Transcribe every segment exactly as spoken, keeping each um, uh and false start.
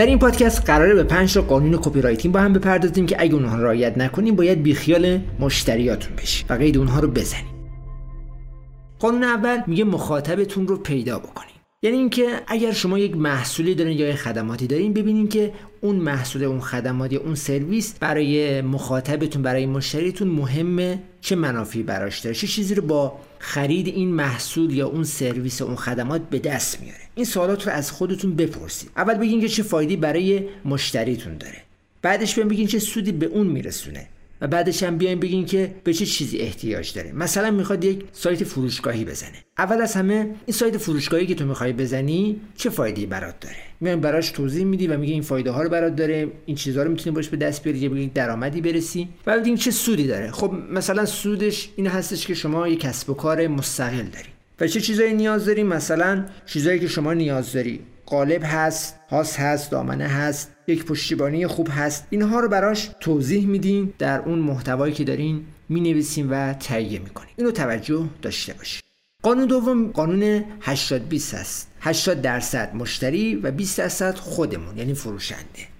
در این پادکست قراره به پنج تا قانون کپی رایتینگ با هم بپردازیم که اگه اونها رو رعایت نکنیم باید بیخیال مشتریاتون بشید و قید اونها رو بزنید. قانون اول میگه مخاطبتون رو پیدا بکنید. یعنی اینکه اگر شما یک محصولی دارین یا یک خدماتی دارین، ببینین که اون محصول، اون خدمات یا اون سرویس برای مخاطبتون، برای مشتریتون مهمه، چه منافعی براش داره، چه چیزی رو با خرید این محصول یا اون سرویس یا اون خدمات به دست میاره. این سوالات رو از خودتون بپرسید. اول بگین که چه فایده‌ای برای مشتریتون داره، بعدش بهم بگین چه سودی به اون میرسونه و بعدش هم بیاین بگین که به چه چیزی احتیاج داره. مثلا میخواد یک سایت فروشگاهی بزنه. اول از همه این سایت فروشگاهی که تو میخوای بزنی چه فایده‌ای برات داره؟ میایم براش توضیح میدی و میگه این فایده ها رو برات داره، این چیزا رو میتونی باش به دست بیاری یا به درآمدی برسی. و بعد این چه سودی داره؟ خب مثلا سودش این هستش که شما یک کسب و کار مستقل داری. و چه چیزایی نیاز داری؟ مثلا چیزایی که شما نیاز داری، قالب هست، هاس هست، دامنه هست، یک پشتیبانی خوب هست. اینها رو براش توضیح میدین، در اون محتوایی که دارین مینویسین و تهیه میکنین. اینو توجه داشته باشین. قانون دوم قانون هشتاد بیست است. هشتاد درصد مشتری و بیست درصد خودمون، یعنی فروشنده.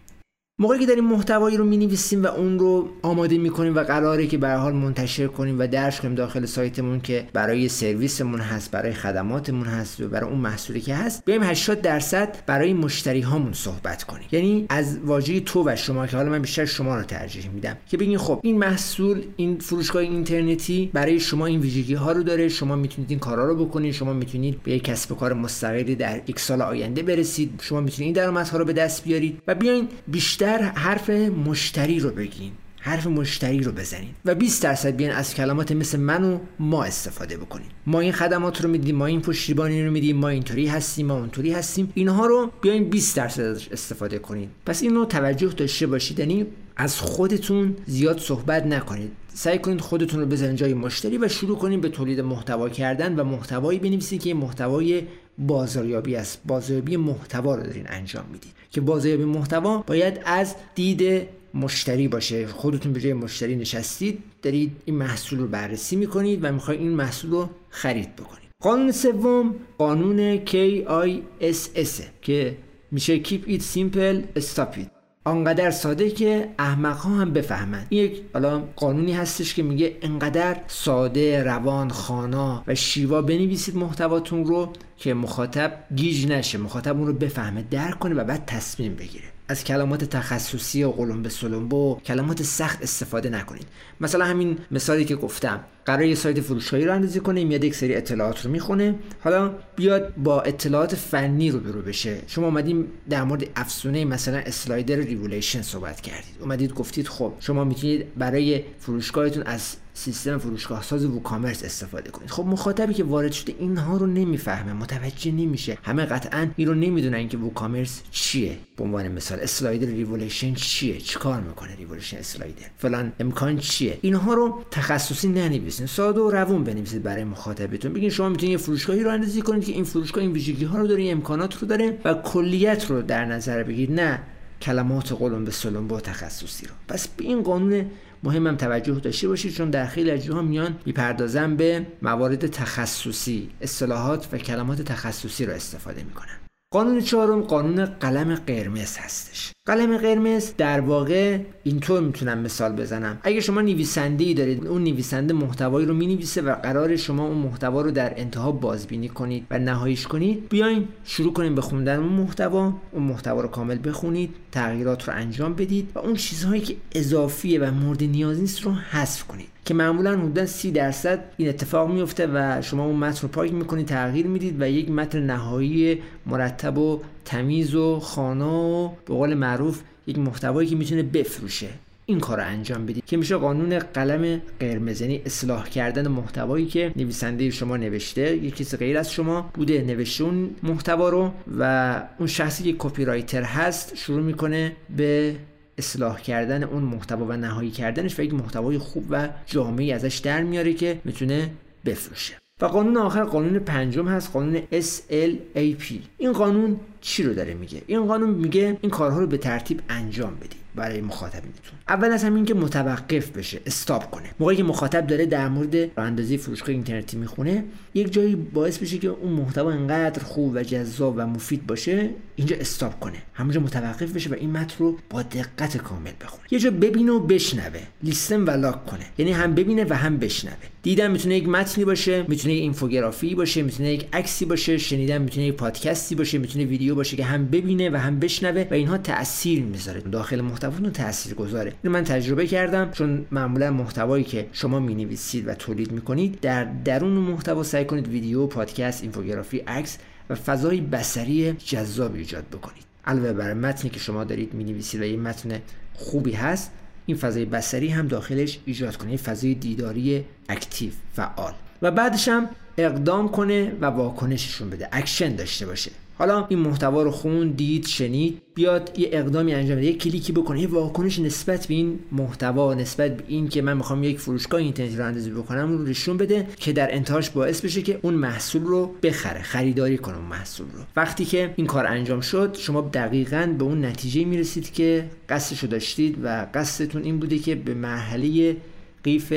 موقعی که داریم محتوایی رو می‌نویسیم و اون رو آماده می‌کنیم و قراره که به هر حال منتشر کنیم و درج کنیم داخل سایتمون که برای سرویسمون هست، برای خدماتمون هست و برای اون محصولی که هست، بیایم هشتاد درصد برای مشتری هامون صحبت کنیم. یعنی از واژه تو و شما، که حالا من بیشتر شما رو ترجیح میدم، که بگین خب این محصول، این فروشگاه اینترنتی برای شما این ویژگی‌ها رو داره، شما می‌تونید این کارا رو بکنید، شما می‌تونید به یک کسب و کار مستقلی در یک سال آینده برسید، شما می‌تونید این درآمدها رو به دست بیارید. و بیاین بیشتر حرف مشتری رو بگین، حرف مشتری رو بزنین. و بیست درصد بیان از کلمات مثل من و ما استفاده بکنین. ما این خدمات رو میدیم، ما این پشتیبانی رو میدیم، ما اینطوری هستیم، ما اونطوری هستیم. اینها رو بیاین بیست درصد ازش استفاده کنین. پس اینو توجه داشته باشید، یعنی از خودتون زیاد صحبت نکنید. سعی کنید خودتون رو بزنید جای مشتری و شروع کنید به تولید محتوا کردن و محتوایی بنویسید که محتوای بازاریابی است. بازاریابی محتوا رو دارین انجام میدید، که بازاریابی محتوا باید از دید مشتری باشه. خودتون به جای مشتری نشستید، دارید این محصول رو بررسی میکنید و میخواید این محصول رو خرید بکنید. قانون سوم قانون کی آی اس اس که میشه Keep it simple, stop it. انقدر ساده که احمق‌ها هم بفهمن. این یک حالا قانونی هستش که میگه انقدر ساده، روان، خوانا و شیوا بنویسید محتواتون رو که مخاطب گیج نشه، مخاطب اون رو بفهمه، درک کنه و بعد تصمیم بگیره. از کلمات تخصصی و قلمبه سلمبه و کلمات سخت استفاده نکنید. مثلا همین مثالی که گفتم، قراره یه سایت فروشگاهی رو اندازی کنه، میاد یک سری اطلاعات رو میخونه، حالا بیاد با اطلاعات فنی روبرو بشه. شما اومدیم در مورد افزونه مثلا اسلایدر ریولیشن صحبت کردید، اومدید گفتید خب شما میتونید برای فروشگاهتون از سیستم فروشگاه ساز ووکامرس استفاده کنید. خب مخاطبی که وارد شده اینها رو نمیفهمه، متوجه نمیشه. همه قطعاً این رو نمیدونن که ووکامرس چیه. به عنوان مثال اسلایدر ریولیشن چیه، چیکار میکنه ریولیشن اسلایدر، فلان امکان چیه. اینها رو تخصصی ننویسین، ساده و روون بنویسید برای مخاطبتون. بگین شما میتونید یه فروشگاهی رو اندازی کنید که این فروشگاه این ویژگی ها رو داره، این امکانات رو داره و کلیت رو در نظر بگیرید، نه کلمات قلمبه سلمبه تخصصی رو. پس به این قانون مهمم توجه داشته باشید، چون در خیلی از جاها میان میپردازن به موارد تخصصی، اصطلاحات و کلمات تخصصی رو استفاده میکنن. قانون چهارم قانون قلم قرمز هستش. قلم قرمز در واقع اینطور میتونم مثال بزنم، اگه شما نویسنده‌ای دارید، اون نویسنده محتوایی رو مینویسه و قرار شما اون محتوا رو در انتها بازبینی کنید و نهاییش کنید، بیاین شروع کنید به خوندن اون محتوا، اون محتوا رو کامل بخونید، تغییرات رو انجام بدید و اون چیزهایی که اضافیه و مورد نیاز نیست رو حذف کنید، که معمولا حدود سی درصد این اتفاق میفته و شما اون متن رو پاک میکنید، تغییر میدید و یک متن نهایی مرتب و تمیز و خوانا و به قول معروف یک محتوایی که میتونه بفروشه، این کار رو انجام بدید، که میشه قانون قلم قرمز. یعنی اصلاح کردن محتوایی که نویسنده شما نوشته، یک کسی غیر از شما بوده نوشته اون محتوا رو و اون شخصی که کپی رایتر هست شروع میکنه به اصلاح کردن اون محتوا و نهایی کردنش و یک محتوای خوب و جامعی ازش در میاره که میتونه بفروشه. و قانون آخر قانون پنجم هست قانون اس ال ای پی. این قانون چی رو داره میگه؟ این قانون میگه این کارها رو به ترتیب انجام بدید برای مخاطبینتون. اول از همین که متوقف بشه، استاپ کنه. موقعی که مخاطب داره در مورد راه‌اندازی فروشگاه اینترنتی میخونه، یک جایی باعث بشه که اون محتوا انقدر خوب و جذاب و مفید باشه، اینجا استاپ کنه. همونجا متوقف بشه و این متن رو با دقت کامل بخونه. یه جا ببینه و بشنوه، لیسن و لاک کنه. یعنی هم ببینه و هم بشنوه. دیدن میتونه یک متنی باشه، میتونه یک اینفوگرافی باشه، میتونه یک عکسی باشه، شنیدن میتونه یک پادکستی باشه، میتونه ویدیو باشه که هم ببینه و هم بشنوه و اینها تأثیر میذاره. داخل محتواتون تاثیرگذاره. اینو من تجربه کردم، چون معمولا محتوایی که شما می‌نویسید و تولید می‌کنید در درون محتوا سعی کنید ویدیو، پادکست، اینفوگرافی، عکس و فضای بصری جذاب ایجاد بکنید. علاوه بر متنی که شما دارید می‌نویسید و این متن خوبی هست، این فضای بصری هم داخلش ایجاد کنید، فضای دیداری اکتیو، فعال. و بعدش هم اقدام کنه و واکنششون بده، اکشن داشته باشه. حالا این محتوا رو خوند، دید، شنید، بیاد یه اقدامی انجام بده، یه کلیکی بکنه، یه واکنش نسبت به این محتوا، نسبت به این که من میخوام یک فروشگاه اینترنتی راه‌اندازی بکنم رو نشون بده که در انتهاش باعث بشه که اون محصول رو بخره، خریداری کنه اون محصول رو. وقتی که این کار انجام شد، شما دقیقاً به اون نتیجه میرسید که قصدشو داشتید و قصدتون این بوده که به مرحله قیف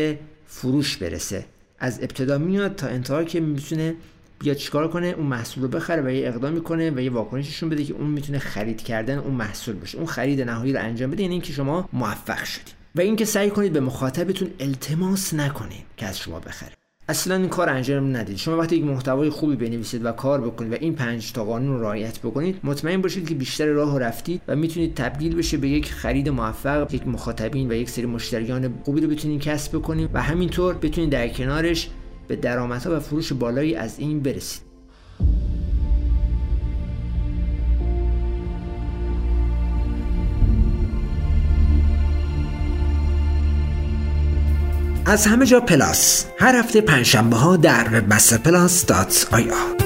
فروش برسه. از ابتدا میاد تا انتها که میتونه یا چیکار کنه، اون محصول رو بخره و یه اقدامی کنه و یه واکنششون بده که اون میتونه خرید کردن اون محصول باشه، اون خرید نهایی رو انجام بده. یعنی اینکه شما موفق شدید. و اینکه سعی کنید به مخاطبتون التماس نکنید که از شما بخره. اصلا این کار انجام ندید. شما وقتی یک محتوای خوبی بنویسید و کار بکنید و این پنج تا قانون رو رعایت بکنید، مطمئن باشید که بیشتر راه رفتید و میتونید تبدیل بشه به یک خرید موفق، یک مخاطبین و یک سری مشتریان خوبی رو بتونید کسب بکنید و همینطور بتونید در کنارش به درآمدها و فروش بالایی از این برسید. از همه جا پلاس، هر هفته پنجشنبه ها در وب‌مستر پلاس دات آی آر.